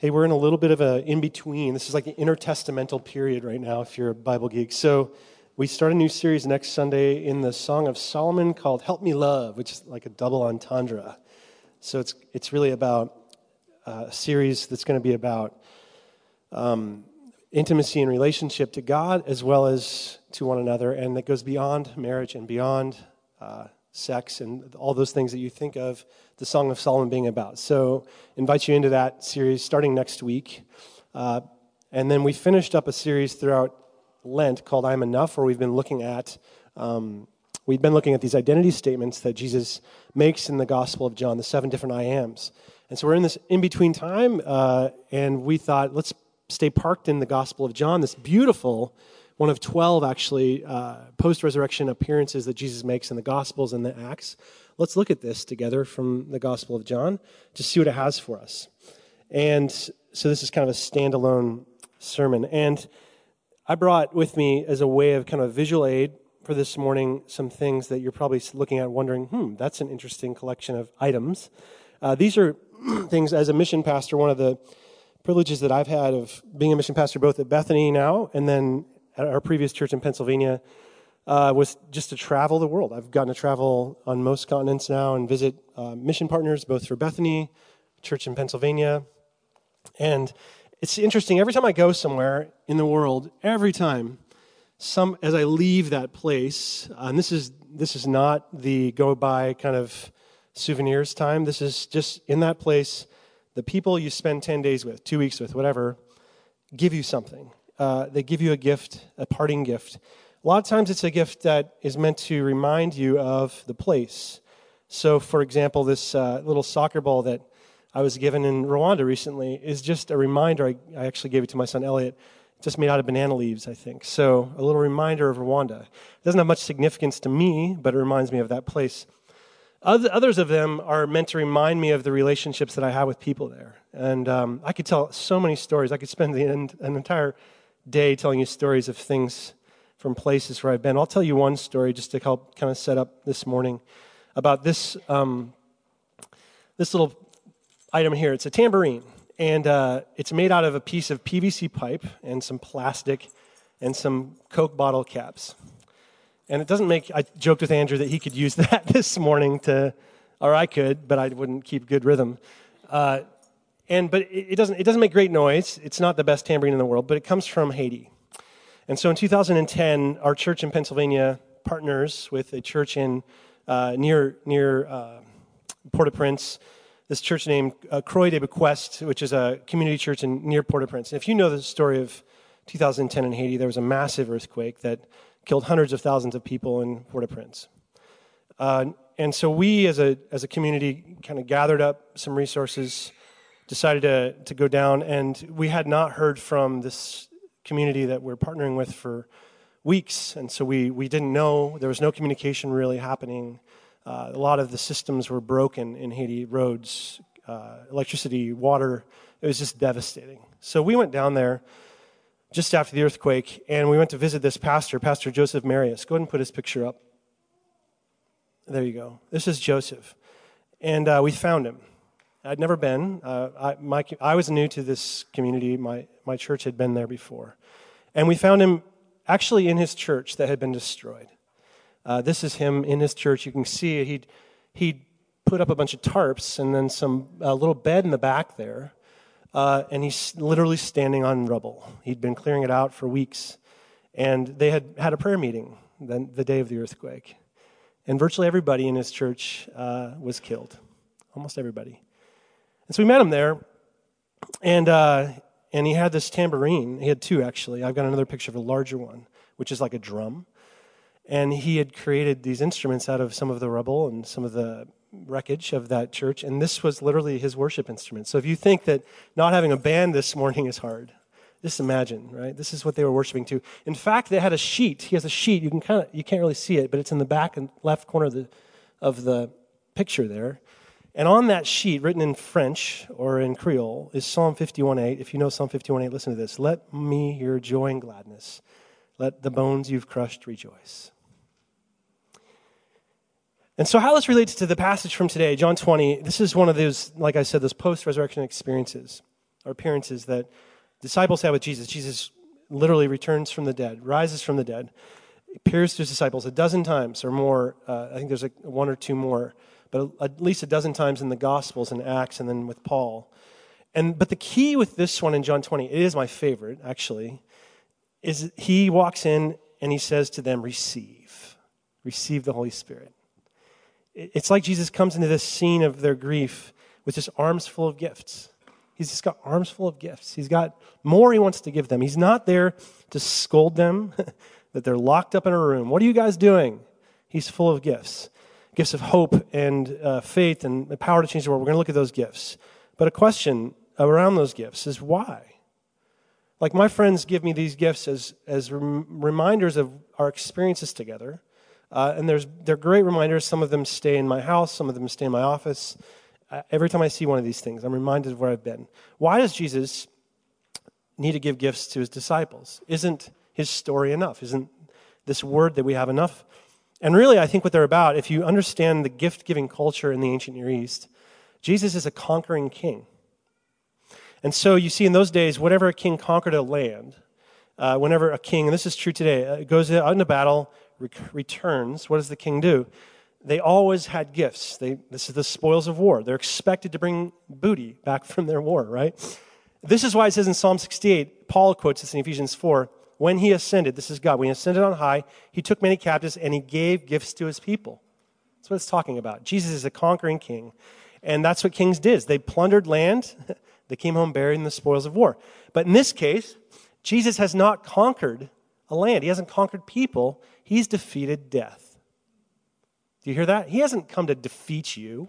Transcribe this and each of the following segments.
Hey, we're in a little bit of an in-between. This is like an intertestamental period right now if you're a Bible geek. So we start a new series next Sunday in the Song of Solomon called Help Me Love, which is like a double entendre. So it's really about a series that's going to be about intimacy and relationship to God as well as to one another, and that goes beyond marriage and beyond sex and all those things that you think of the Song of Solomon being about. So invite you into that series starting next week. And then we finished up a series throughout Lent called I'm Enough, where we've been looking at these identity statements that Jesus makes in the Gospel of John, the 7 different I ams. And so we're in this in-between time, and we thought, let's stay parked in the Gospel of John, this beautiful one of 12, actually, post-resurrection appearances that Jesus makes in the Gospels and the Acts. Let's look at this together from the Gospel of John to see what it has for us. And so this is kind of a standalone sermon. And I brought with me as a way of kind of visual aid for this morning some things that you're probably looking at wondering, that's an interesting collection of items. These are things, as a mission pastor, one of the privileges that I've had of being a mission pastor both at Bethany now and then at our previous church in Pennsylvania, was just to travel the world. I've gotten to travel on most continents now and visit mission partners, both for Bethany, church in Pennsylvania. And it's interesting, every time I go somewhere in the world, as I leave that place, and this is not the go-by kind of souvenirs time, this is just in that place, the people you spend 10 days with, 2 weeks with, whatever, give you something. They give you a gift, a parting gift. A lot of times it's a gift that is meant to remind you of the place. So, for example, this little soccer ball that I was given in Rwanda recently is just a reminder. I actually gave it to my son, Elliot. It's just made out of banana leaves, I think. So a little reminder of Rwanda. It doesn't have much significance to me, but it reminds me of that place. Others of them are meant to remind me of the relationships that I have with people there. And I could tell so many stories. I could spend an entire day telling you stories of things from places where I've been. I'll tell you one story just to help kind of set up this morning about this little item here. It's a tambourine, and it's made out of a piece of PVC pipe and some plastic and some Coke bottle caps. And it doesn't make, I joked with Andrew that he could use that this morning or I could, but I wouldn't keep good rhythm. But it doesn't make great noise. It's not the best tambourine in the world, but it comes from Haiti. And so in 2010, our church in Pennsylvania partners with a church in near Port-au-Prince, this church named Croix de Bequest, which is a community church near Port-au-Prince. And if you know the story of 2010 in Haiti, there was a massive earthquake that killed hundreds of thousands of people in Port-au-Prince. And so we, as a community, kind of gathered up some resources, decided to go down, and we had not heard from this community that we're partnering with for weeks, and so we didn't know. There was no communication really happening. A lot of the systems were broken in Haiti, roads, electricity, water. It was just devastating. So we went down there just after the earthquake, and we went to visit this pastor, Pastor Joseph Marius. Go ahead and put his picture up. There you go. This is Joseph, and we found him. I'd never been. I was new to this community. My church had been there before. And we found him actually in his church that had been destroyed. This is him in his church. You can see he'd put up a bunch of tarps and then a little bed in the back there. And he's literally standing on rubble. He'd been clearing it out for weeks. And they had had a prayer meeting the day of the earthquake. And virtually everybody in his church was killed. Almost everybody. And so we met him there, and he had this tambourine. He had two, actually. I've got another picture of a larger one, which is like a drum. And he had created these instruments out of some of the rubble and some of the wreckage of that church, and this was literally his worship instrument. So if you think that not having a band this morning is hard, just imagine, right? This is what they were worshiping to. In fact, they had a sheet. He has a sheet. You can't really see it, but it's in the back and left corner of the picture there. And on that sheet, written in French or in Creole, is Psalm 51.8. If you know Psalm 51.8, listen to this. Let me hear joy and gladness. Let the bones you've crushed rejoice. And so how this relates to the passage from today, John 20, this is one of those, like I said, those post-resurrection experiences, or appearances that disciples had with Jesus. Jesus literally returns from the dead, rises from the dead, appears to his disciples a dozen times or more. I think there's one or two more, but at least a dozen times in the Gospels and Acts and then with Paul. But the key with this one in John 20, it is my favorite, actually, is he walks in and he says to them, receive the Holy Spirit. It's like Jesus comes into this scene of their grief with just arms full of gifts. He's just got arms full of gifts. He's got more he wants to give them. He's not there to scold them that they're locked up in a room. What are you guys doing? He's full of gifts of hope and faith and the power to change the world. We're going to look at those gifts. But a question around those gifts is why? Like, my friends give me these gifts as reminders of our experiences together. And they're great reminders. Some of them stay in my house. Some of them stay in my office. Every time I see one of these things, I'm reminded of where I've been. Why does Jesus need to give gifts to his disciples? Isn't his story enough? Isn't this word that we have enough? And really, I think what they're about, if you understand the gift-giving culture in the ancient Near East, Jesus is a conquering king. And so you see in those days, whenever a king conquered a land, whenever a king, and this is true today, goes out into battle, returns, what does the king do? They always had gifts. This is the spoils of war. They're expected to bring booty back from their war, right? This is why it says in Psalm 68, Paul quotes this in Ephesians 4, when he ascended, this is God, when he ascended on high, he took many captives and he gave gifts to his people. That's what it's talking about. Jesus is a conquering king, and that's what kings did. They plundered land. They came home buried in the spoils of war. But in this case, Jesus has not conquered a land. He hasn't conquered people. He's defeated death. Do you hear that? He hasn't come to defeat you.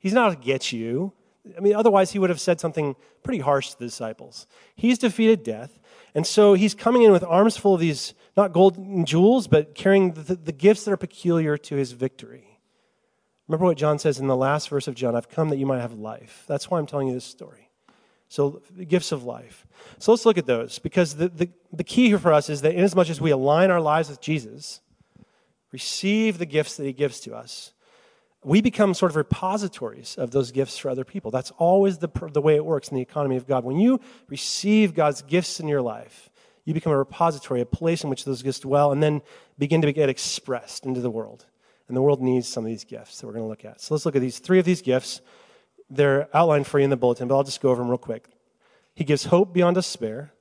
He's not to get you. I mean, otherwise he would have said something pretty harsh to the disciples. He's defeated death. And so he's coming in with arms full of these, not gold and jewels, but carrying the gifts that are peculiar to his victory. Remember what John says in the last verse of John, I've come that you might have life. That's why I'm telling you this story. So the gifts of life. So let's look at those, because the key here for us is that inasmuch as we align our lives with Jesus, receive the gifts that he gives to us, we become sort of repositories of those gifts for other people. That's always the way it works in the economy of God. When you receive God's gifts in your life, you become a repository, a place in which those gifts dwell, and then begin to get expressed into the world. And the world needs some of these gifts that we're going to look at. So let's look at these three of these gifts. They're outlined for you in the bulletin, but I'll just go over them real quick. He gives hope beyond despair,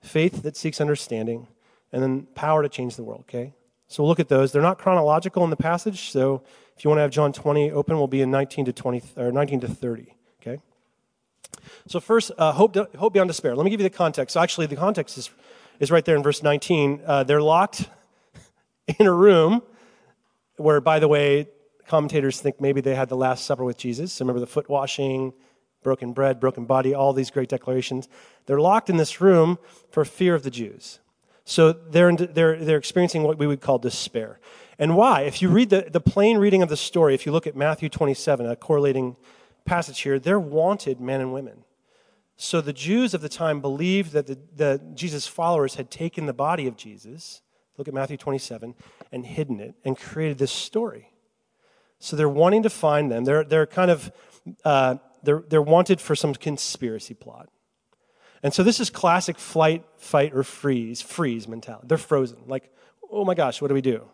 faith that seeks understanding, and then power to change the world, okay? So we'll look at those. They're not chronological in the passage, so if you want to have John 20 open, we'll be in 19 to 30, okay? So first, hope beyond despair. Let me give you the context. So actually, the context is right there in verse 19. They're locked in a room where, by the way, commentators think maybe they had the Last Supper with Jesus. So remember the foot washing, broken bread, broken body, all these great declarations. They're locked in this room for fear of the Jews. So they're experiencing what we would call despair. And why? If you read the plain reading of the story, if you look at Matthew 27, a correlating passage here, they're wanted men and women. So the Jews of the time believed that the Jesus followers had taken the body of Jesus, look at Matthew 27, and hidden it and created this story. So they're wanting to find them. They're kind of they're wanted for some conspiracy plot. And so this is classic flight, fight, or freeze mentality. They're frozen. Like, oh my gosh, what do we do?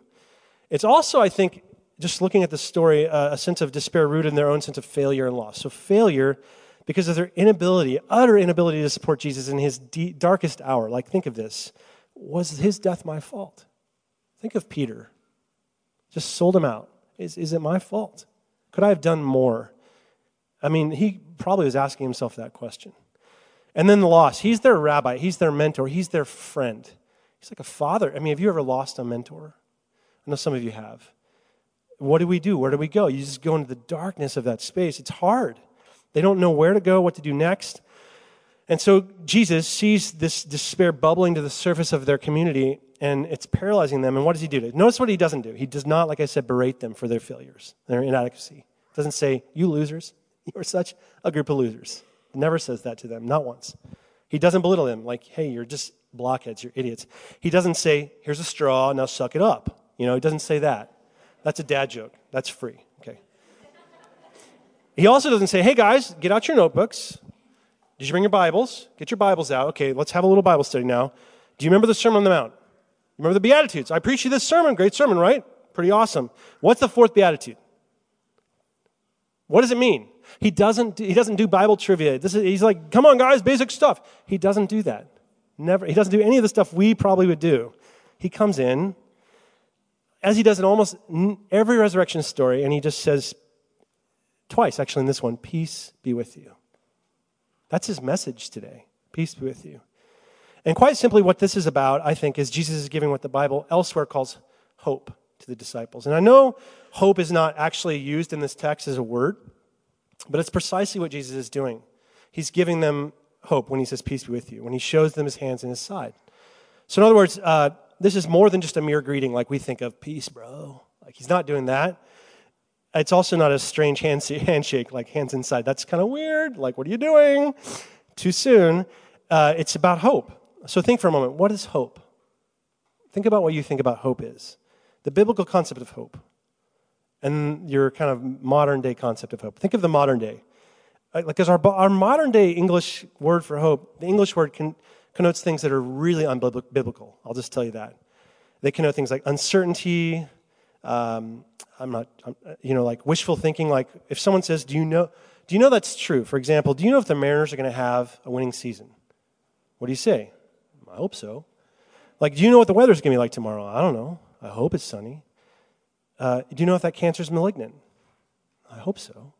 It's also, I think, just looking at the story, a sense of despair rooted in their own sense of failure and loss. So failure because of their utter inability to support Jesus in his darkest hour. Like, think of this. Was his death my fault? Think of Peter. Just sold him out. Is it my fault? Could I have done more? I mean, he probably was asking himself that question. And then the loss. He's their rabbi. He's their mentor. He's their friend. He's like a father. I mean, have you ever lost a mentor? I know some of you have. What do? Where do we go? You just go into the darkness of that space. It's hard. They don't know where to go, what to do next. And so Jesus sees this despair bubbling to the surface of their community, and it's paralyzing them. And what does he do? Notice what he doesn't do. He does not, like I said, berate them for their failures, their inadequacy. He doesn't say, you losers, you are such a group of losers. He never says that to them, not once. He doesn't belittle them, like, hey, you're just blockheads, you're idiots. He doesn't say, here's a straw, now suck it up. You know, he doesn't say that. That's a dad joke. That's free, okay? He also doesn't say, hey, guys, get out your notebooks. Did you bring your Bibles? Get your Bibles out. Okay, let's have a little Bible study now. Do you remember the Sermon on the Mount? Remember the Beatitudes? I preached you this sermon. Great sermon, right? Pretty awesome. What's the fourth Beatitude? What does it mean? He doesn't do Bible trivia. He's like, come on, guys, basic stuff. He doesn't do that. Never. He doesn't do any of the stuff we probably would do. He comes in, as he does in almost every resurrection story, and he just says, twice actually in this one, peace be with you. That's his message today. Peace be with you. And quite simply what this is about, I think, is Jesus is giving what the Bible elsewhere calls hope to the disciples. And I know hope is not actually used in this text as a word, but it's precisely what Jesus is doing. He's giving them hope when he says, peace be with you, when he shows them his hands and his side. So in other words, this is more than just a mere greeting like we think of, peace, bro. Like he's not doing that. It's also not a strange handshake, like hands inside. That's kind of weird. Like, what are you doing? Too soon. It's about hope. So think for a moment. What is hope? Think about what you think about hope is. The biblical concept of hope and your kind of modern-day concept of hope. Think of the modern day. Like, as our modern-day English word for hope, the English word connotes things that are really unbiblical. I'll just tell you that. They connote things like uncertainty, like wishful thinking. Like if someone says, do you know that's true? For example, do you know if the Mariners are going to have a winning season? What do you say? I hope so. Like, do you know what the weather's going to be like tomorrow? I don't know. I hope it's sunny. Do you know if that cancer's malignant? I hope so.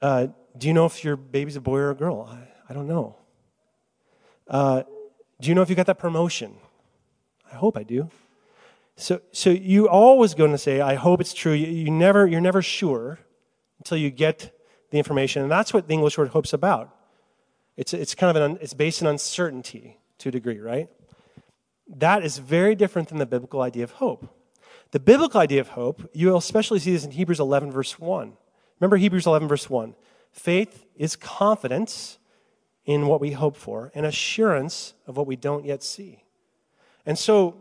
Do you know if your baby's a boy or a girl? I don't know. Do you know if you got that promotion? I hope I do. So you always going to say, I hope it's true. You're never sure until you get the information. And that's what the English word hope's about. It's based in uncertainty to a degree, right? That is very different than the biblical idea of hope. The biblical idea of hope, you'll especially see this in Hebrews 11, verse 1. Remember Hebrews 11, verse 1. Faith is confidence in what we hope for and assurance of what we don't yet see. And so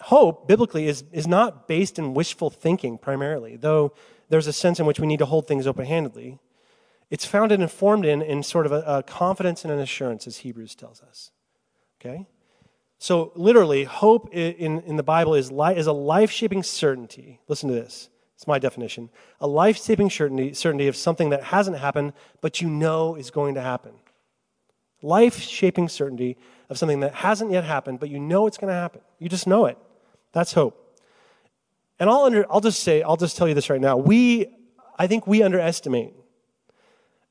hope, biblically, is not based in wishful thinking primarily, though there's a sense in which we need to hold things open-handedly. It's founded and formed in sort of a confidence and an assurance, as Hebrews tells us. Okay? So literally, hope in the Bible is a life-shaping certainty. Listen to this. It's my definition. A life-shaping certainty of something that hasn't happened, but you know is going to happen. Life-shaping certainty of something that hasn't yet happened, but you know it's going to happen. You just know it. That's hope. And I'll just tell you this right now. I think we underestimate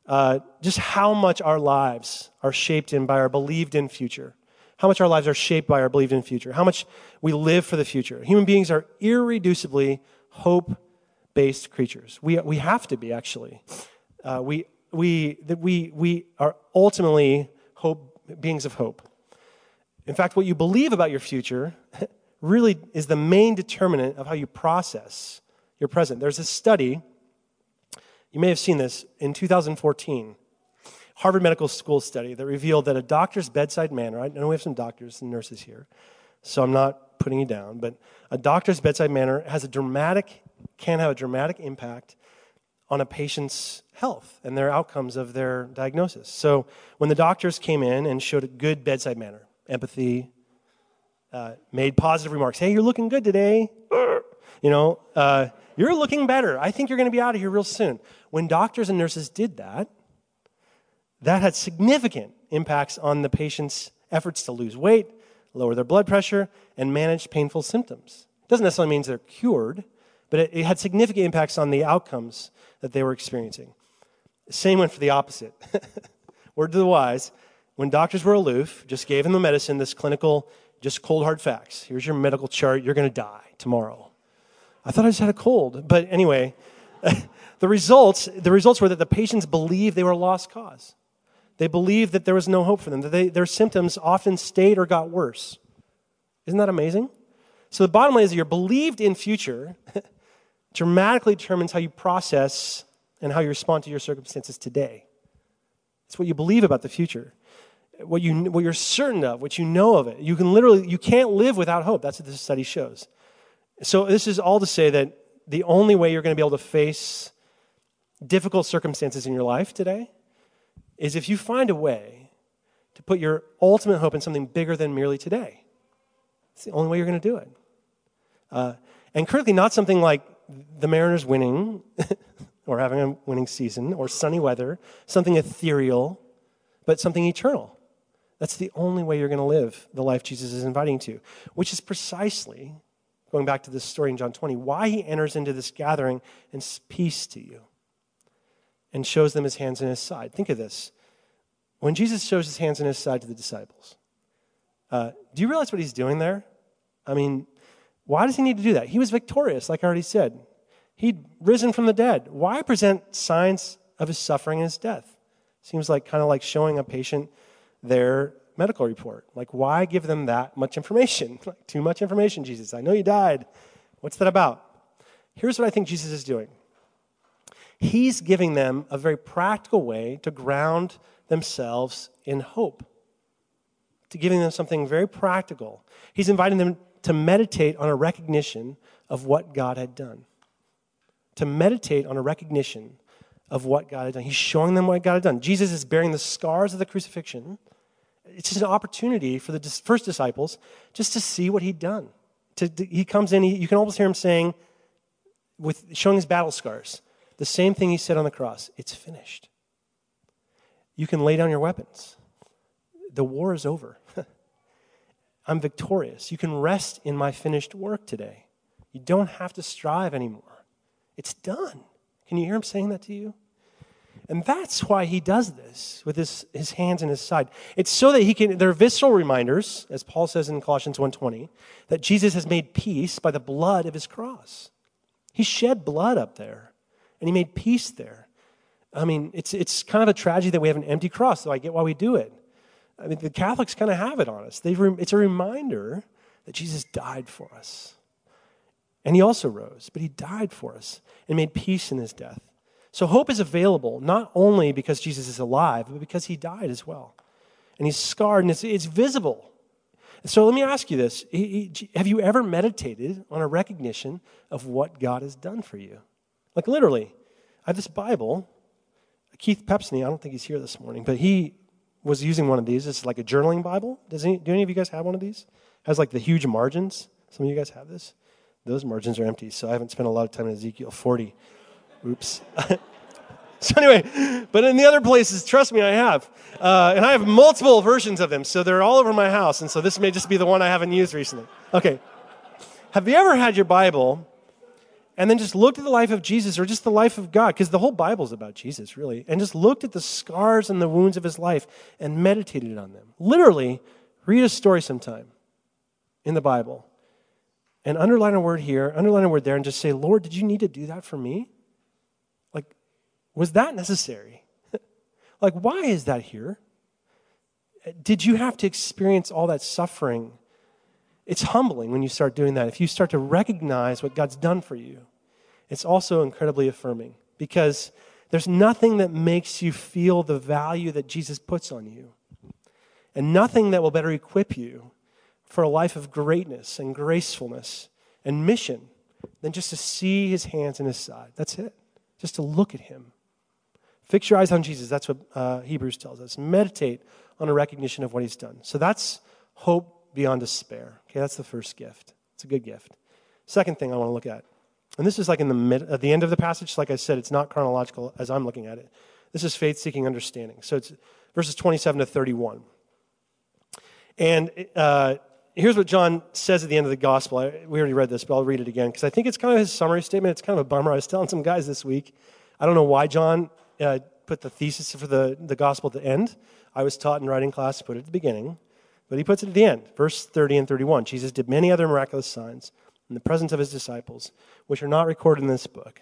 just how much our lives are shaped in by our believed-in future. How much our lives are shaped by our believed-in future. How much we live for the future. Human beings are irreducibly hope-based creatures. We have to be, actually. We are ultimately beings of hope. In fact, what you believe about your future really is the main determinant of how you process your present. There's a study, you may have seen this, in 2014, Harvard Medical School study that revealed that a doctor's bedside manner, I know we have some doctors and nurses here, so I'm not putting you down, but a doctor's bedside manner can have a dramatic impact on a patient's health and their outcomes of their diagnosis. So when the doctors came in and showed a good bedside manner, empathy, made positive remarks. Hey, you're looking good today. You're looking better. I think you're going to be out of here real soon. When doctors and nurses did that, that had significant impacts on the patient's efforts to lose weight, lower their blood pressure, and manage painful symptoms. It doesn't necessarily mean they're cured, but it had significant impacts on the outcomes that they were experiencing. The same went for the opposite. Word to the wise, when doctors were aloof, just gave them the medicine, this clinical, just cold hard facts. Here's your medical chart. You're going to die tomorrow. I thought I just had a cold. But anyway, the results were that the patients believed they were a lost cause. They believed that there was no hope for them, that their symptoms often stayed or got worse. Isn't that amazing? So the bottom line is that your believed in future dramatically determines how you process and how you respond to your circumstances today. It's what you believe about the future, what you're certain of, what you know of it. You can't live without hope. That's what this study shows. So this is all to say that the only way you're going to be able to face difficult circumstances in your life today is if you find a way to put your ultimate hope in something bigger than merely today. It's the only way you're going to do it. And critically, not something like the Mariners winning or having a winning season or sunny weather, something ethereal, but something eternal. That's the only way you're going to live the life Jesus is inviting you to, which is precisely, going back to this story in John 20, why he enters into this gathering and speaks to you and shows them his hands and his side. Think of this. When Jesus shows his hands and his side to the disciples, do you realize what he's doing there? I mean, why does he need to do that? He was victorious, like I already said. He'd risen from the dead. Why present signs of his suffering and his death? Seems like kind of like showing a patient their medical report. Like, why give them that much information? Like, too much information, Jesus. I know you died. What's that about? Here's what I think Jesus is doing. He's giving them a very practical way to ground themselves in hope, to giving them something very practical. He's inviting them to meditate on a recognition of what God had done. To meditate on a recognition of what God had done. He's showing them what God had done. Jesus is bearing the scars of the crucifixion. It's just an opportunity for the first disciples just to see what he'd done. He comes in, you can almost hear him saying, showing his battle scars, the same thing he said on the cross, it's finished. You can lay down your weapons. The war is over. I'm victorious. You can rest in my finished work today. You don't have to strive anymore. It's done. Can you hear him saying that to you? And that's why he does this with his hands and his side. It's so that they're visceral reminders, as Paul says in Colossians 1:20, that Jesus has made peace by the blood of his cross. He shed blood up there, and he made peace there. I mean, it's kind of a tragedy that we have an empty cross, so I get why we do it. I mean, the Catholics kind of have it on us. It's a reminder that Jesus died for us. And he also rose, but he died for us and made peace in his death. So hope is available not only because Jesus is alive, but because he died as well. And he's scarred, and it's visible. So let me ask you this. Have you ever meditated on a recognition of what God has done for you? Like literally, I have this Bible. Keith Pepsny, I don't think he's here this morning, but he was using one of these. It's like a journaling Bible. Do any of you guys have one of these? It has like the huge margins. Some of you guys have this. Those margins are empty, so I haven't spent a lot of time in Ezekiel 40. Oops. So anyway, but in the other places, trust me, I have. And I have multiple versions of them, so they're all over my house, and so this may just be the one I haven't used recently. Okay. Have you ever had your Bible and then just looked at the life of Jesus or just the life of God, because the whole Bible is about Jesus, really, and just looked at the scars and the wounds of his life and meditated on them? Literally, read a story sometime in the Bible and underline a word here, underline a word there, and just say, Lord, did you need to do that for me? Like, was that necessary? Like, why is that here? Did you have to experience all that suffering? It's humbling when you start doing that. If you start to recognize what God's done for you, it's also incredibly affirming because there's nothing that makes you feel the value that Jesus puts on you and nothing that will better equip you for a life of greatness and gracefulness and mission than just to see his hands and his side. That's it. Just to look at him. Fix your eyes on Jesus. That's what Hebrews tells us. Meditate on a recognition of what he's done. So that's hope beyond despair. Okay, that's the first gift. It's a good gift. Second thing I want to look at, and this is like in the at the end of the passage. Like I said, it's not chronological as I'm looking at it. This is faith-seeking understanding. So it's verses 27 to 31. And here's what John says at the end of the gospel. We already read this, but I'll read it again because I think it's kind of his summary statement. It's kind of a bummer. I was telling some guys this week, I don't know why John put the thesis for the gospel at the end. I was taught in writing class, put it at the beginning. But he puts it at the end, verse 30 and 31. Jesus did many other miraculous signs in the presence of his disciples, which are not recorded in this book.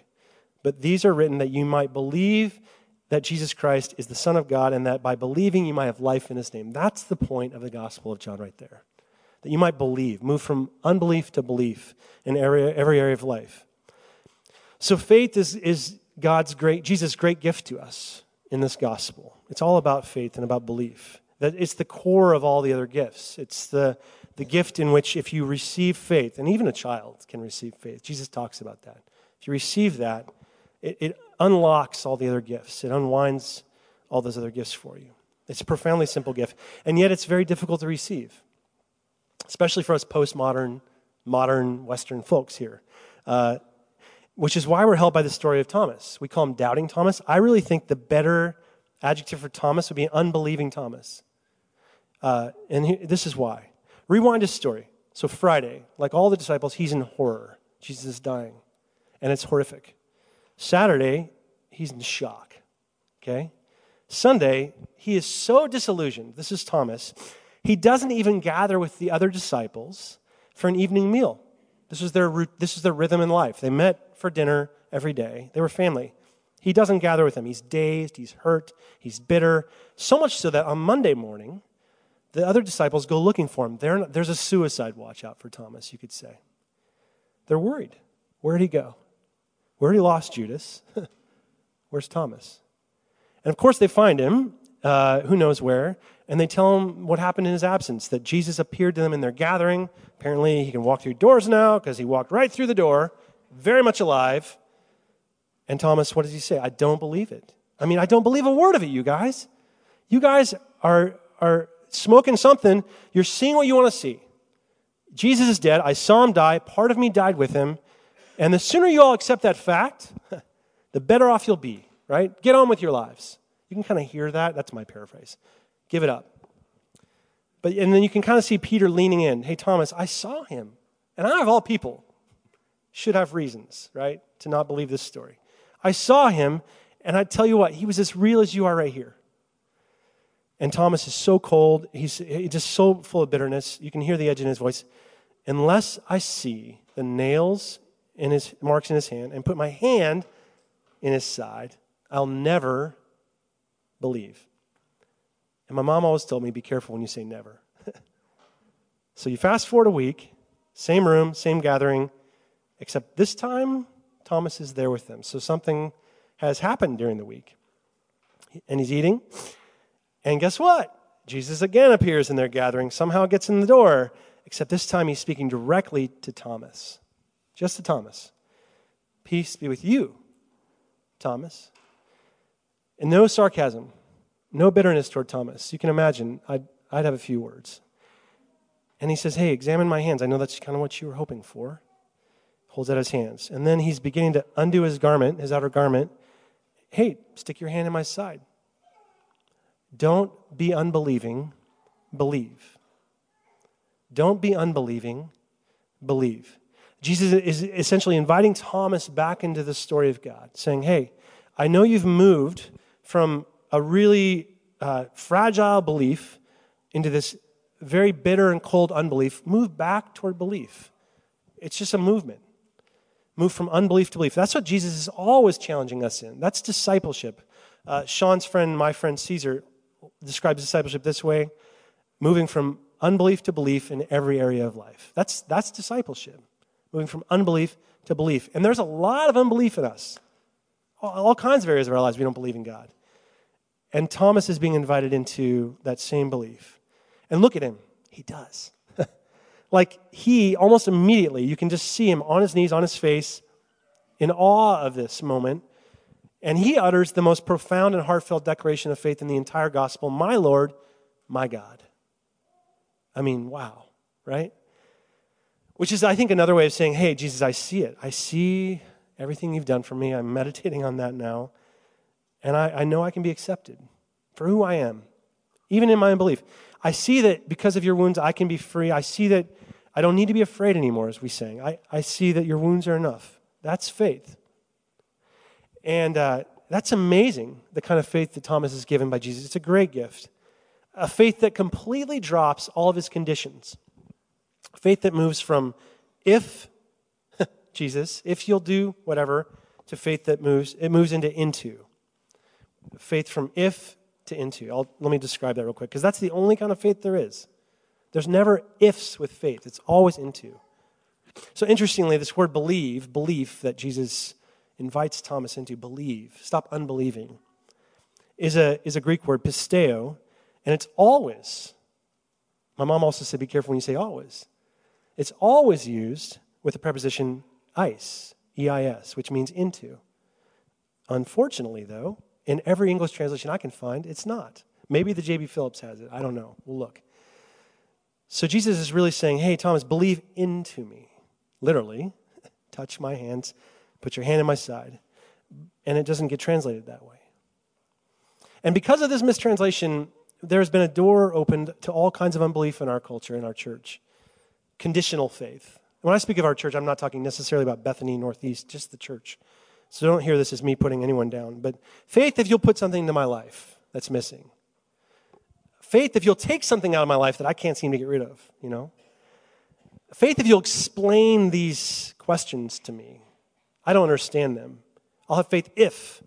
But these are written that you might believe that Jesus Christ is the Son of God and that by believing you might have life in his name. That's the point of the Gospel of John right there, that you might believe, move from unbelief to belief in every area of life. So faith is Jesus' great gift to us in this gospel. It's all about faith and about belief. That it's the core of all the other gifts. It's the gift in which if you receive faith, and even a child can receive faith. Jesus talks about that. If you receive that, it unlocks all the other gifts. It unwinds all those other gifts for you. It's a profoundly simple gift, and yet it's very difficult to receive, especially for us postmodern, modern Western folks here, which is why we're held by the story of Thomas. We call him Doubting Thomas. I really think the better adjective for Thomas would be Unbelieving Thomas. This is why. Rewind his story. So Friday, like all the disciples, he's in horror. Jesus is dying, and it's horrific. Saturday, he's in shock, okay? Sunday, he is so disillusioned. This is Thomas. He doesn't even gather with the other disciples for an evening meal. This is their rhythm in life. They met for dinner every day. They were family. He doesn't gather with them. He's dazed. He's hurt. He's bitter. So much so that on Monday morning, the other disciples go looking for him. There's a suicide watch out for Thomas, you could say. They're worried. Where'd he go? We already lost Judas. Where's Thomas? And of course they find him, who knows where, and they tell him what happened in his absence, that Jesus appeared to them in their gathering. Apparently he can walk through doors now because he walked right through the door, very much alive. And Thomas, what does he say? I don't believe it. I mean, I don't believe a word of it, you guys. You guys are smoking something. You're seeing what you want to see. Jesus is dead. I saw him die. Part of me died with him. And the sooner you all accept that fact, the better off you'll be, right? Get on with your lives. You can kind of hear that. That's my paraphrase. Give it up. And then you can kind of see Peter leaning in. Hey, Thomas, I saw him. And I, of all people, should have reasons, right, to not believe this story. I saw him, and I tell you what, he was as real as you are right here. And Thomas is so cold. He's just so full of bitterness. You can hear the edge in his voice. Unless I see the nails in his marks in his hand and put my hand in his side, I'll never believe. And my mom always told me, be careful when you say never. So you fast forward a week, same room, same gathering, except this time Thomas is there with them. So something has happened during the week. And he's eating. And guess what? Jesus again appears in their gathering, somehow gets in the door, except this time he's speaking directly to Thomas. Just to Thomas. Peace be with you, Thomas. And no sarcasm, no bitterness toward Thomas. You can imagine, I'd have a few words. And he says, hey, examine my hands. I know that's kind of what you were hoping for. Holds out his hands. And then he's beginning to undo his garment, his outer garment. Hey, stick your hand in my side. Don't be unbelieving, believe. Don't be unbelieving, believe. Jesus is essentially inviting Thomas back into the story of God, saying, hey, I know you've moved from a really fragile belief into this very bitter and cold unbelief. Move back toward belief. It's just a movement. Move from unbelief to belief. That's what Jesus is always challenging us in. That's discipleship. Sean's friend, my friend Caesar, describes discipleship this way, moving from unbelief to belief in every area of life. That's discipleship. Moving from unbelief to belief. And there's a lot of unbelief in us. All kinds of areas of our lives we don't believe in God. And Thomas is being invited into that same belief. And look at him. He does. He, almost immediately, you can just see him on his knees, on his face, in awe of this moment. And he utters the most profound and heartfelt declaration of faith in the entire gospel. My Lord, my God. I mean, wow, right? Which is, I think, another way of saying, hey, Jesus, I see it. I see everything you've done for me. I'm meditating on that now. And I know I can be accepted for who I am, even in my unbelief. I see that because of your wounds, I can be free. I see that I don't need to be afraid anymore, as we sang. I see that your wounds are enough. That's faith. And that's amazing, the kind of faith that Thomas is given by Jesus. It's a great gift. A faith that completely drops all of his conditions. Faith that moves from if, Jesus, if you'll do whatever, to faith that moves into. Faith from if to into. Let me describe that real quick, because that's the only kind of faith there is. There's never ifs with faith. It's always into. So interestingly, this word belief that Jesus invites Thomas into, believe, stop unbelieving, is a Greek word, pisteo, and it's always. My mom also said, be careful when you say always. It's always used with the preposition eis, which means into. Unfortunately, though, In every English translation I can find, it's not. Maybe the J.B. Phillips has it. I don't know. We'll look. So Jesus is really saying, hey, Thomas, believe into me. Literally, touch my hands, put your hand in my side. And it doesn't get translated that way. And because of this mistranslation, there has been a door opened to all kinds of unbelief in our culture, in our church. Conditional faith. When I speak of our church, I'm not talking necessarily about Bethany, Northeast, just the church. So don't hear this as me putting anyone down. But faith if you'll put something into my life that's missing. Faith if you'll take something out of my life that I can't seem to get rid of, you know. Faith if you'll explain these questions to me. I don't understand them. I'll have faith if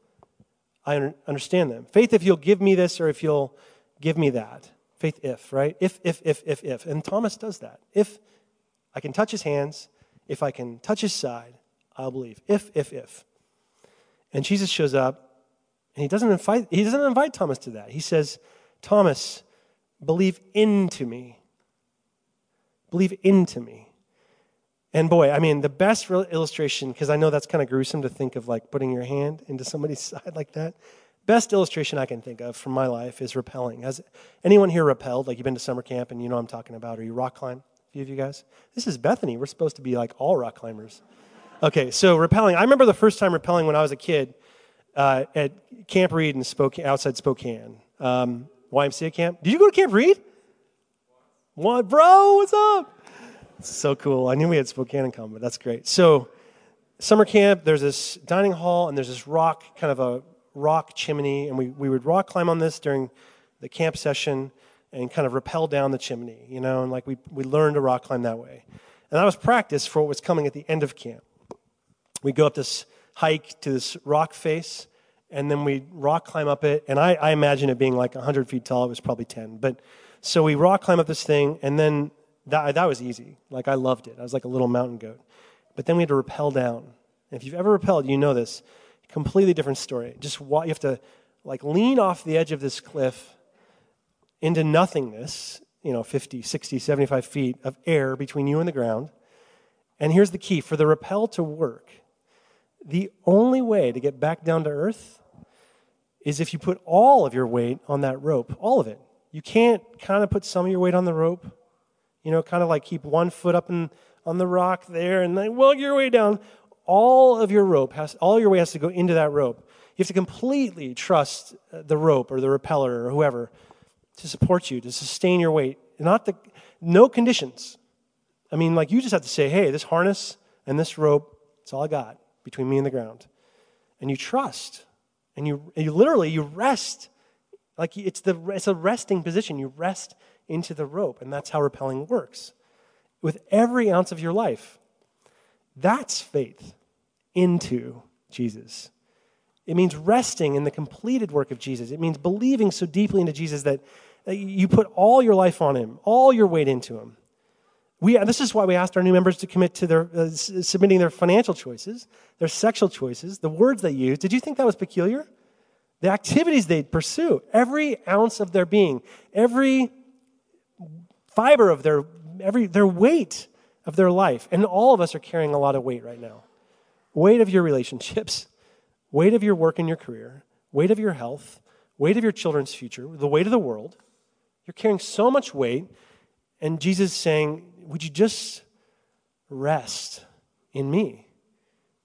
I understand them. Faith if you'll give me this or if you'll give me that. Faith if, right? If. And Thomas does that. If I can touch his hands, if I can touch his side, I'll believe. If. And Jesus shows up, and he doesn't invite Thomas to that. He says, Thomas, believe into me. Believe into me. And boy, I mean, the best illustration, because I know that's kind of gruesome to think of, like, putting your hand into somebody's side like that. Best illustration I can think of from my life is rappelling. Has anyone here rappelled? Like, you've been to summer camp, and you know what I'm talking about. Or you rock climb? A few of you guys? This is Bethany. We're supposed to be, like, all rock climbers. Okay, so rappelling. I remember the first time rappelling when I was a kid at Camp Reed in Spokane, outside Spokane. YMCA camp. Did you go to Camp Reed? What, bro? What's up? So cool. I knew we had Spokane in common, but that's great. So summer camp, there's this dining hall, and there's this rock, kind of a rock chimney, and we would rock climb on this during the camp session and kind of rappel down the chimney, you know, and like we learned to rock climb that way. And that was practice for what was coming at the end of camp. We'd go up this hike to this rock face, and then we'd rock climb up it, and I imagine it being like 100 feet tall. It was probably 10, but so we rock climb up this thing, and then that was easy. Like, I loved it. I was like a little mountain goat. But then we had to rappel down. And if you've ever rappelled, you know this. Completely different story. Just you have to like lean off the edge of this cliff into nothingness, you know, 50, 60, 75 feet of air between you and the ground. And here's the key. For the rappel to work, the only way to get back down to earth is if you put all of your weight on that rope, all of it. You can't kind of put some of your weight on the rope. You know, kind of like keep one foot up on the rock there and then wug your way down. All your weight has to go into that rope. You have to completely trust the rope or the repeller or whoever to support you, to sustain your weight. No conditions. I mean, like, you just have to say, hey, this harness and this rope, it's all I got between me and the ground. And you trust. And you literally rest. Like, it's a resting position. You rest into the rope, and that's how rappelling works. With every ounce of your life, that's faith into Jesus. It means resting in the completed work of Jesus. It means believing so deeply into Jesus that you put all your life on him, all your weight into him. This is why we asked our new members to commit to their submitting their financial choices, their sexual choices, the words they use. Did you think that was peculiar? The activities they pursue, every ounce of their being, every fiber of their weight of their life. And all of us are carrying a lot of weight right now. Weight of your relationships, weight of your work and your career, weight of your health, weight of your children's future, the weight of the world. You're carrying so much weight, and Jesus is saying, would you just rest in me?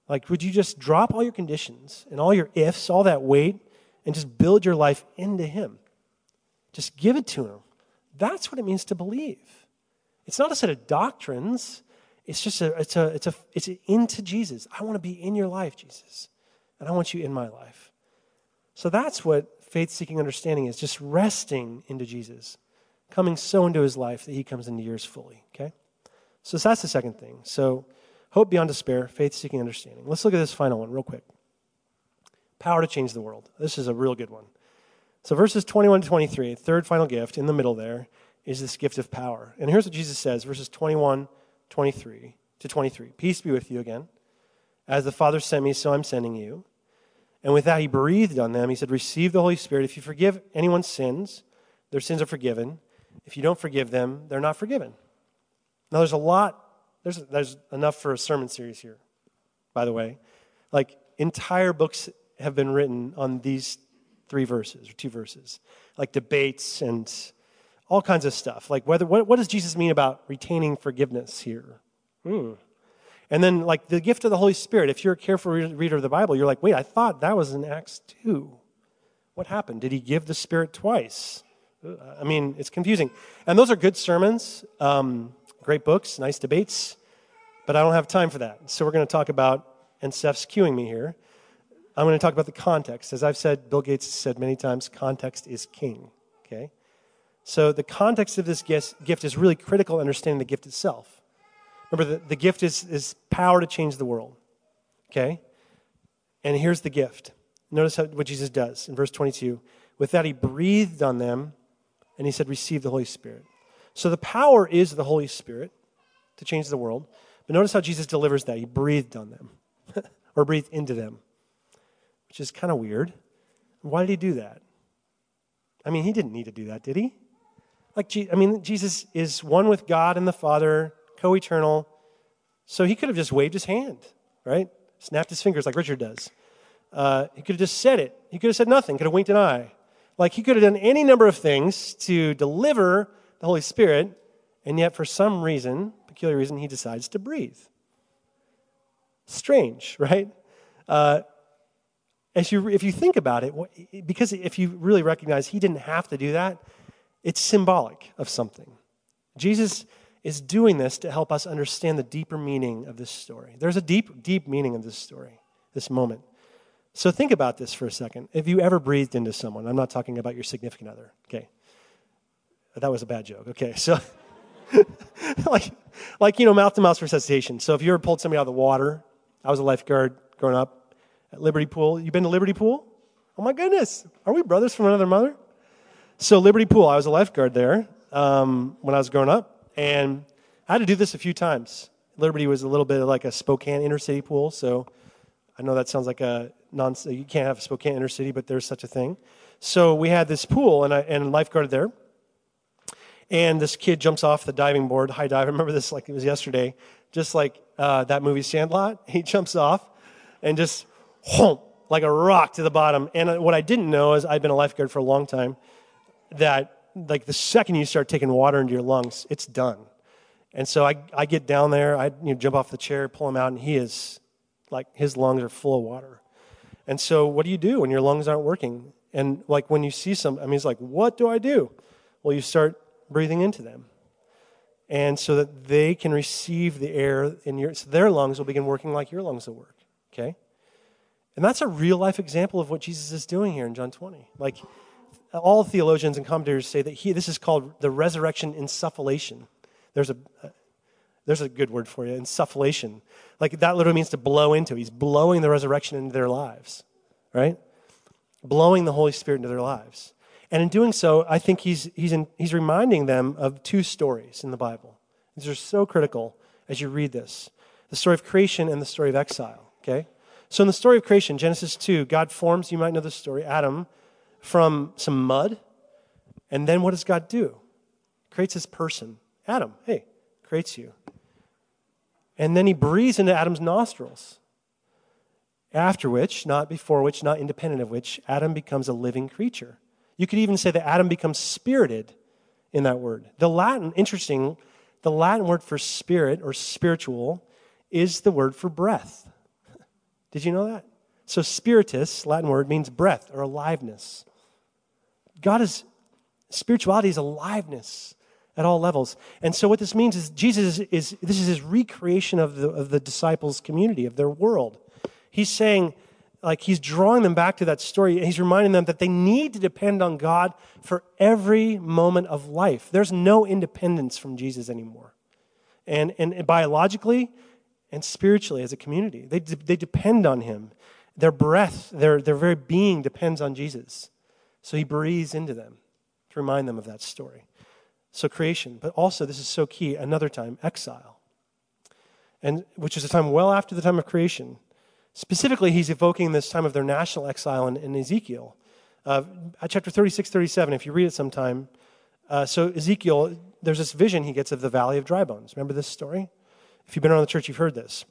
Like, would you just drop all your conditions and all your ifs, all that weight, and just build your life into him? Just give it to him. That's what it means to believe. It's not a set of doctrines. It's just it's into Jesus. I want to be in your life, Jesus, and I want you in my life. So that's what faith-seeking understanding is, just resting into Jesus, coming so into his life that he comes into yours fully, okay? So that's the second thing. So hope beyond despair, faith-seeking understanding. Let's look at this final one real quick. Power to change the world. This is a real good one. So verses 21 to 23, third final gift in the middle there is this gift of power. And here's what Jesus says, verses 21 to 23. Peace be with you again. As the Father sent me, so I'm sending you. And with that, he breathed on them. He said, receive the Holy Spirit. If you forgive anyone's sins, their sins are forgiven. If you don't forgive them, they're not forgiven. Now, there's enough for a sermon series here, by the way. Like, entire books have been written on these three verses or two verses, like debates and all kinds of stuff. Like whether what does Jesus mean about retaining forgiveness here? And then like the gift of the Holy Spirit, if you're a careful reader of the Bible, you're like, wait, I thought that was in Acts 2. What happened? Did he give the Spirit twice? I mean, it's confusing. And those are good sermons, great books, nice debates, but I don't have time for that. So we're going to talk about, and Steph's cueing me here, I'm going to talk about the context. As I've said, Bill Gates has said many times, context is king, okay? So the context of this gift is really critical to understanding the gift itself. Remember, the gift is power to change the world, okay? And here's the gift. Notice what Jesus does in verse 22. With that, he breathed on them, and he said, receive the Holy Spirit. So the power is the Holy Spirit to change the world. But notice how Jesus delivers that. He breathed on them, or breathed into them, which is kind of weird. Why did he do that? I mean, he didn't need to do that, did he? Like, Jesus is one with God and the Father, co-eternal. So he could have just waved his hand, right? Snapped his fingers like Richard does. He could have just said it. He could have said nothing. Could have winked an eye. Like he could have done any number of things to deliver the Holy Spirit, and yet for some reason, peculiar reason, he decides to breathe. Strange, right? If you think about it, because if you really recognize he didn't have to do that, it's symbolic of something. Jesus is doing this to help us understand the deeper meaning of this story. There's a deep, deep meaning of this story, this moment. So think about this for a second. If you ever breathed into someone, I'm not talking about your significant other, okay? That was a bad joke, okay? So, mouth-to-mouth resuscitation. So if you ever pulled somebody out of the water, I was a lifeguard growing up at Liberty Pool. You been to Liberty Pool? Oh my goodness, are we brothers from another mother? So Liberty Pool, I was a lifeguard there when I was growing up, and I had to do this a few times. Liberty was a little bit like a Spokane inner city pool, so I know that sounds like you can't have a Spokane inner city, but there's such a thing. So we had this pool, and I lifeguarded there. And this kid jumps off the diving board, high dive. I remember this like it was yesterday, just like that movie Sandlot. He jumps off and just, whoomp, like a rock to the bottom. And what I didn't know is I'd been a lifeguard for a long time, that like the second you start taking water into your lungs, it's done. And so I get down there, jump off the chair, pull him out, and he is, like his lungs are full of water. And so what do you do when your lungs aren't working? And like when you see he's like, what do I do? Well, you start breathing into them. And so that they can receive the air so their lungs will begin working like your lungs will work, okay? And that's a real life example of what Jesus is doing here in John 20. Like all theologians and commentators say that this is called the resurrection encephalation. There's a good word for you, encephalation. Like that literally means to blow into. He's blowing the resurrection into their lives, right? Blowing the Holy Spirit into their lives. And in doing so, I think he's reminding them of two stories in the Bible. These are so critical as you read this. The story of creation and the story of exile, okay? So in the story of creation, Genesis 2, God forms, you might know the story, Adam from some mud. And then what does God do? Creates his person. Adam, hey, creates you. And then he breathes into Adam's nostrils, after which, not before which, not independent of which, Adam becomes a living creature. You could even say that Adam becomes spirited in that word. The Latin word for spirit or spiritual is the word for breath. Did you know that? So spiritus, Latin word, means breath or aliveness. Spirituality is aliveness at all levels. And so what this means is this is his recreation of the disciples' community, of their world. He's saying, like he's drawing them back to that story. He's reminding them that they need to depend on God for every moment of life. There's no independence from Jesus anymore. And biologically and spiritually as a community, they depend on him. Their breath, their very being depends on Jesus. So he breathes into them to remind them of that story. So creation, but also this is so key, another time, exile, and which is a time well after the time of creation. Specifically, he's evoking this time of their national exile in Ezekiel, chapter 36, 37, if you read it sometime. So Ezekiel, there's this vision he gets of the Valley of Dry Bones. Remember this story? If you've been around the church, you've heard this.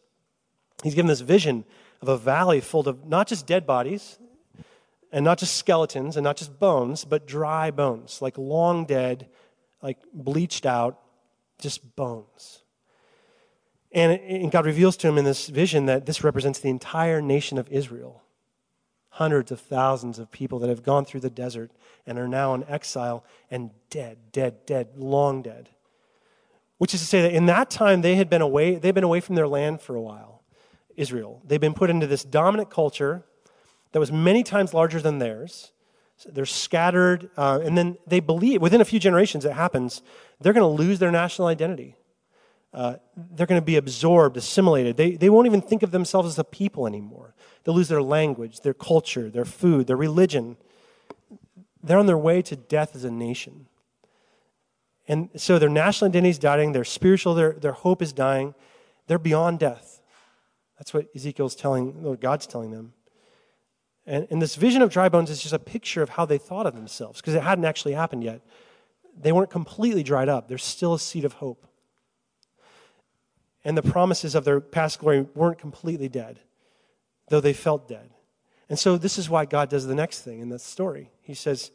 He's given this vision of a valley full of not just dead bodies, And not just skeletons and not just bones, but dry bones, like long dead, like bleached out, just bones. And God reveals to him in this vision that this represents the entire nation of Israel. Hundreds of thousands of people that have gone through the desert and are now in exile and dead, long dead. Which is to say that in that time they've been away from their land for a while, Israel. They've been put into this dominant culture that was many times larger than theirs. So they're scattered, and then they believe, within a few generations it happens, they're going to lose their national identity. They're going to be absorbed, assimilated. They won't even think of themselves as a people anymore. They'll lose their language, their culture, their food, their religion. They're on their way to death as a nation. And so their national identity is dying, their spiritual, their hope is dying. They're beyond death. That's what Ezekiel's telling, or God's telling them. And this vision of dry bones is just a picture of how they thought of themselves, because it hadn't actually happened yet. They weren't completely dried up. There's still a seed of hope. And the promises of their past glory weren't completely dead, though they felt dead. And so this is why God does the next thing in this story. He says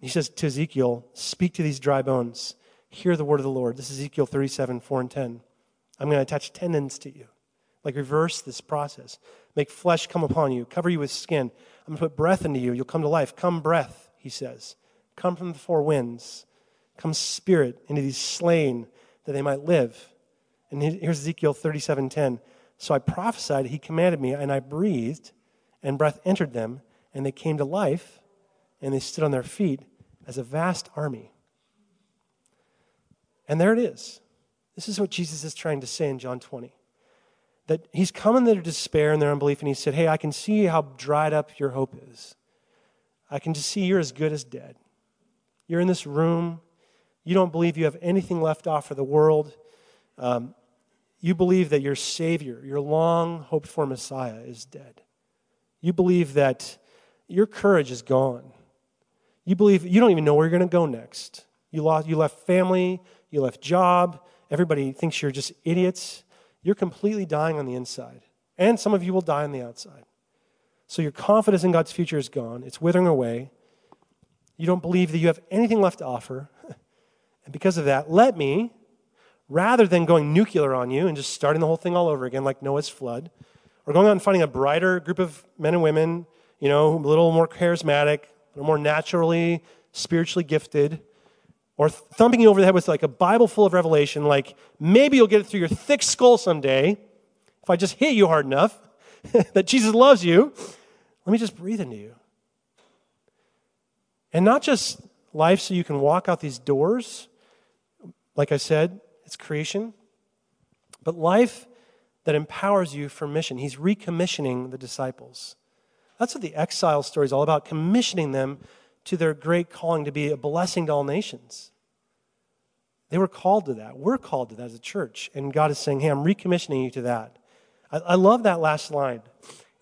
to Ezekiel, speak to these dry bones. Hear the word of the Lord. This is Ezekiel 37, 4 and 10. I'm going to attach tendons to you. Like reverse this process. Make flesh come upon you. Cover you with skin. I'm going to put breath into you. You'll come to life. Come breath, he says. Come from the four winds. Come spirit into these slain that they might live. And here's Ezekiel 37, 10. So I prophesied, he commanded me, and I breathed, and breath entered them, and they came to life, and they stood on their feet as a vast army. And there it is. This is what Jesus is trying to say in John 20. That he's come in their despair and their unbelief, and he said, hey, I can see how dried up your hope is. I can just see you're as good as dead. You're in this room. You don't believe you have anything left off for the world. You believe that your Savior, your long-hoped-for Messiah is dead. You believe that your courage is gone. You believe you don't even know where you're going to go next. You left family. You left job. Everybody thinks you're just idiots. You're completely dying on the inside. And some of you will die on the outside. So your confidence in God's future is gone. It's withering away. You don't believe that you have anything left to offer. And because of that, let me, rather than going nuclear on you and just starting the whole thing all over again like Noah's flood, or going out and finding a brighter group of men and women, you know, a little more charismatic, a little more naturally, spiritually gifted, or thumping you over the head with like a Bible full of revelation, like maybe you'll get it through your thick skull someday if I just hit you hard enough that Jesus loves you. Let me just breathe into you. And not just life so you can walk out these doors, like I said, it's creation, but life that empowers you for mission. He's recommissioning the disciples. That's what the exile story is all about, commissioning them to their great calling to be a blessing to all nations. They were called to that. We're called to that as a church, and God is saying, hey, I'm recommissioning you to that. I love that last line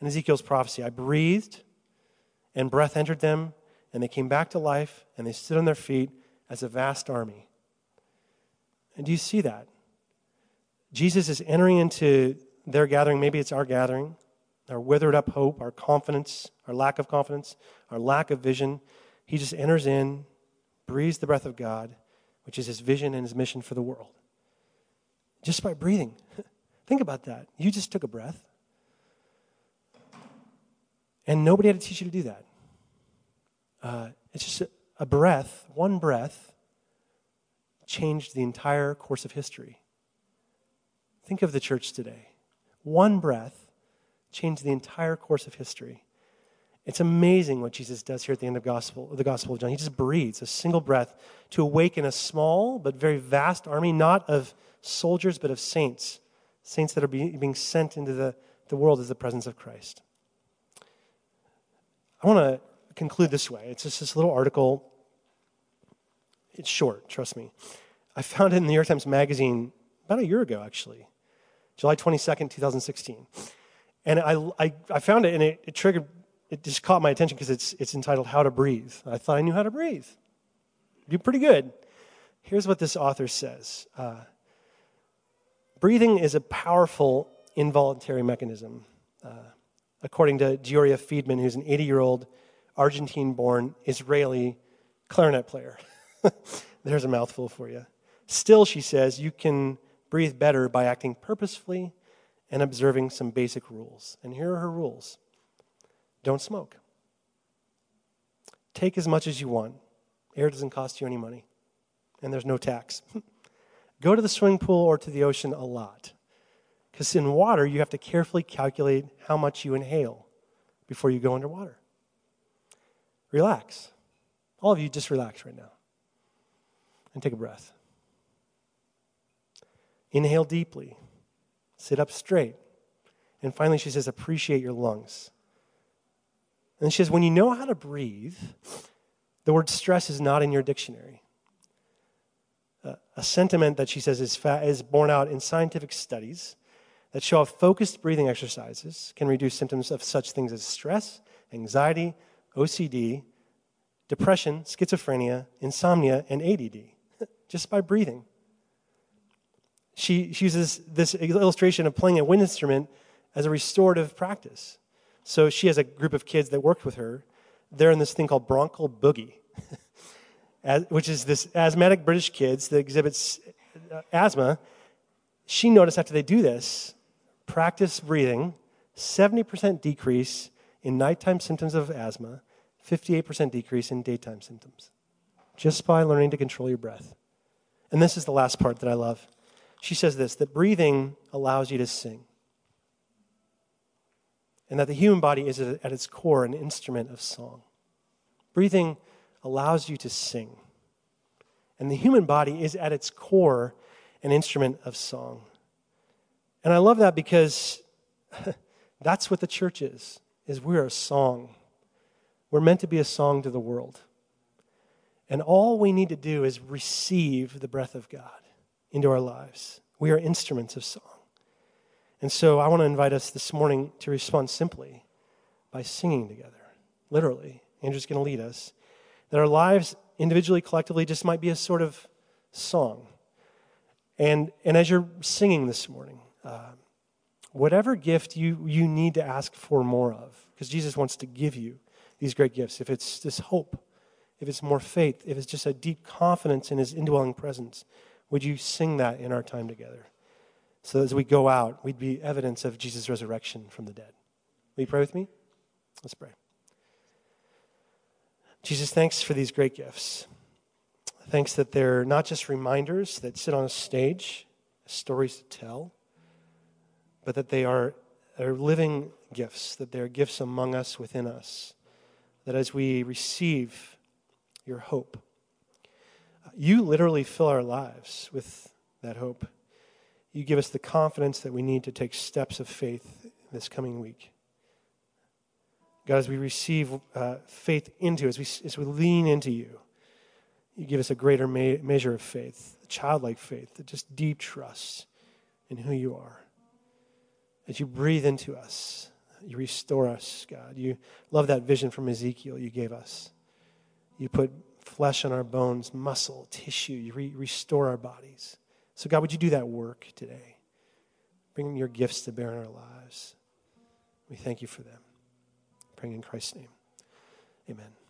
in Ezekiel's prophecy. I breathed, and breath entered them, and they came back to life, and they stood on their feet as a vast army. And do you see that? Jesus is entering into their gathering. Maybe it's our gathering, our withered up hope, our confidence, our lack of confidence, our lack of vision. He just enters in, breathes the breath of God, which is his vision and his mission for the world. Just by breathing. Think about that. You just took a breath. And nobody had to teach you to do that. It's just a breath, one breath, changed the entire course of history. Think of the church today. One breath changed the entire course of history. It's amazing what Jesus does here at the end of the Gospel of John. He just breathes a single breath to awaken a small but very vast army, not of soldiers but of saints, saints that are being sent into the world as the presence of Christ. I want to conclude this way. It's just this little article. It's short, trust me. I found it in the New York Times Magazine about a year ago, actually, July 22nd, 2016. And I found it, and it triggered, it just caught my attention because it's entitled How to Breathe. I thought I knew how to breathe. You're pretty good. Here's what this author says. Breathing is a powerful involuntary mechanism. according to Giorgia Friedman, who's an 80-year-old Argentine-born Israeli clarinet player. There's a mouthful for you. Still, she says, you can breathe better by acting purposefully and observing some basic rules. And here are her rules. Don't smoke. Take as much as you want. Air doesn't cost you any money. And there's no tax. Go to the swimming pool or to the ocean a lot. Because in water, you have to carefully calculate how much you inhale before you go underwater. Relax. All of you, just relax right now. And take a breath. Inhale deeply. Sit up straight. And finally, she says, appreciate your lungs. And she says, when you know how to breathe, the word stress is not in your dictionary. A sentiment that she says is borne out in scientific studies that show how focused breathing exercises can reduce symptoms of such things as stress, anxiety, OCD, depression, schizophrenia, insomnia, and ADD, just by breathing. She uses this illustration of playing a wind instrument as a restorative practice. So she has a group of kids that worked with her. They're in this thing called bronchial boogie, which is this asthmatic British kids that exhibits asthma. She noticed after they do this, practice breathing, 70% decrease in nighttime symptoms of asthma, 58% decrease in daytime symptoms, just by learning to control your breath. And this is the last part that I love. She says this, that breathing allows you to sing. And that the human body is at its core an instrument of song. Breathing allows you to sing. And the human body is at its core an instrument of song. And I love that because that's what the church is we're a song. We're meant to be a song to the world. And all we need to do is receive the breath of God into our lives. We are instruments of song. And so I want to invite us this morning to respond simply by singing together. Literally, Andrew's going to lead us. That our lives individually, collectively, just might be a sort of song. And as you're singing this morning, whatever gift you need to ask for more of, because Jesus wants to give you these great gifts, if it's this hope, if it's more faith, if it's just a deep confidence in his indwelling presence, would you sing that in our time together? So as we go out, we'd be evidence of Jesus' resurrection from the dead. Will you pray with me? Let's pray. Jesus, thanks for these great gifts. Thanks that they're not just reminders that sit on a stage, stories to tell, but that they are living gifts, that they're gifts among us, within us, that as we receive your hope, you literally fill our lives with that hope. You give us the confidence that we need to take steps of faith this coming week. God, as we receive faith into, as we lean into you, you give us a greater measure of faith, a childlike faith, just deep trust in who you are. As you breathe into us, you restore us, God. You love that vision from Ezekiel you gave us. You put flesh on our bones, muscle, tissue. You restore our bodies. So God, would you do that work today? Bring your gifts to bear in our lives. We thank you for them. Praying in Christ's name. Amen.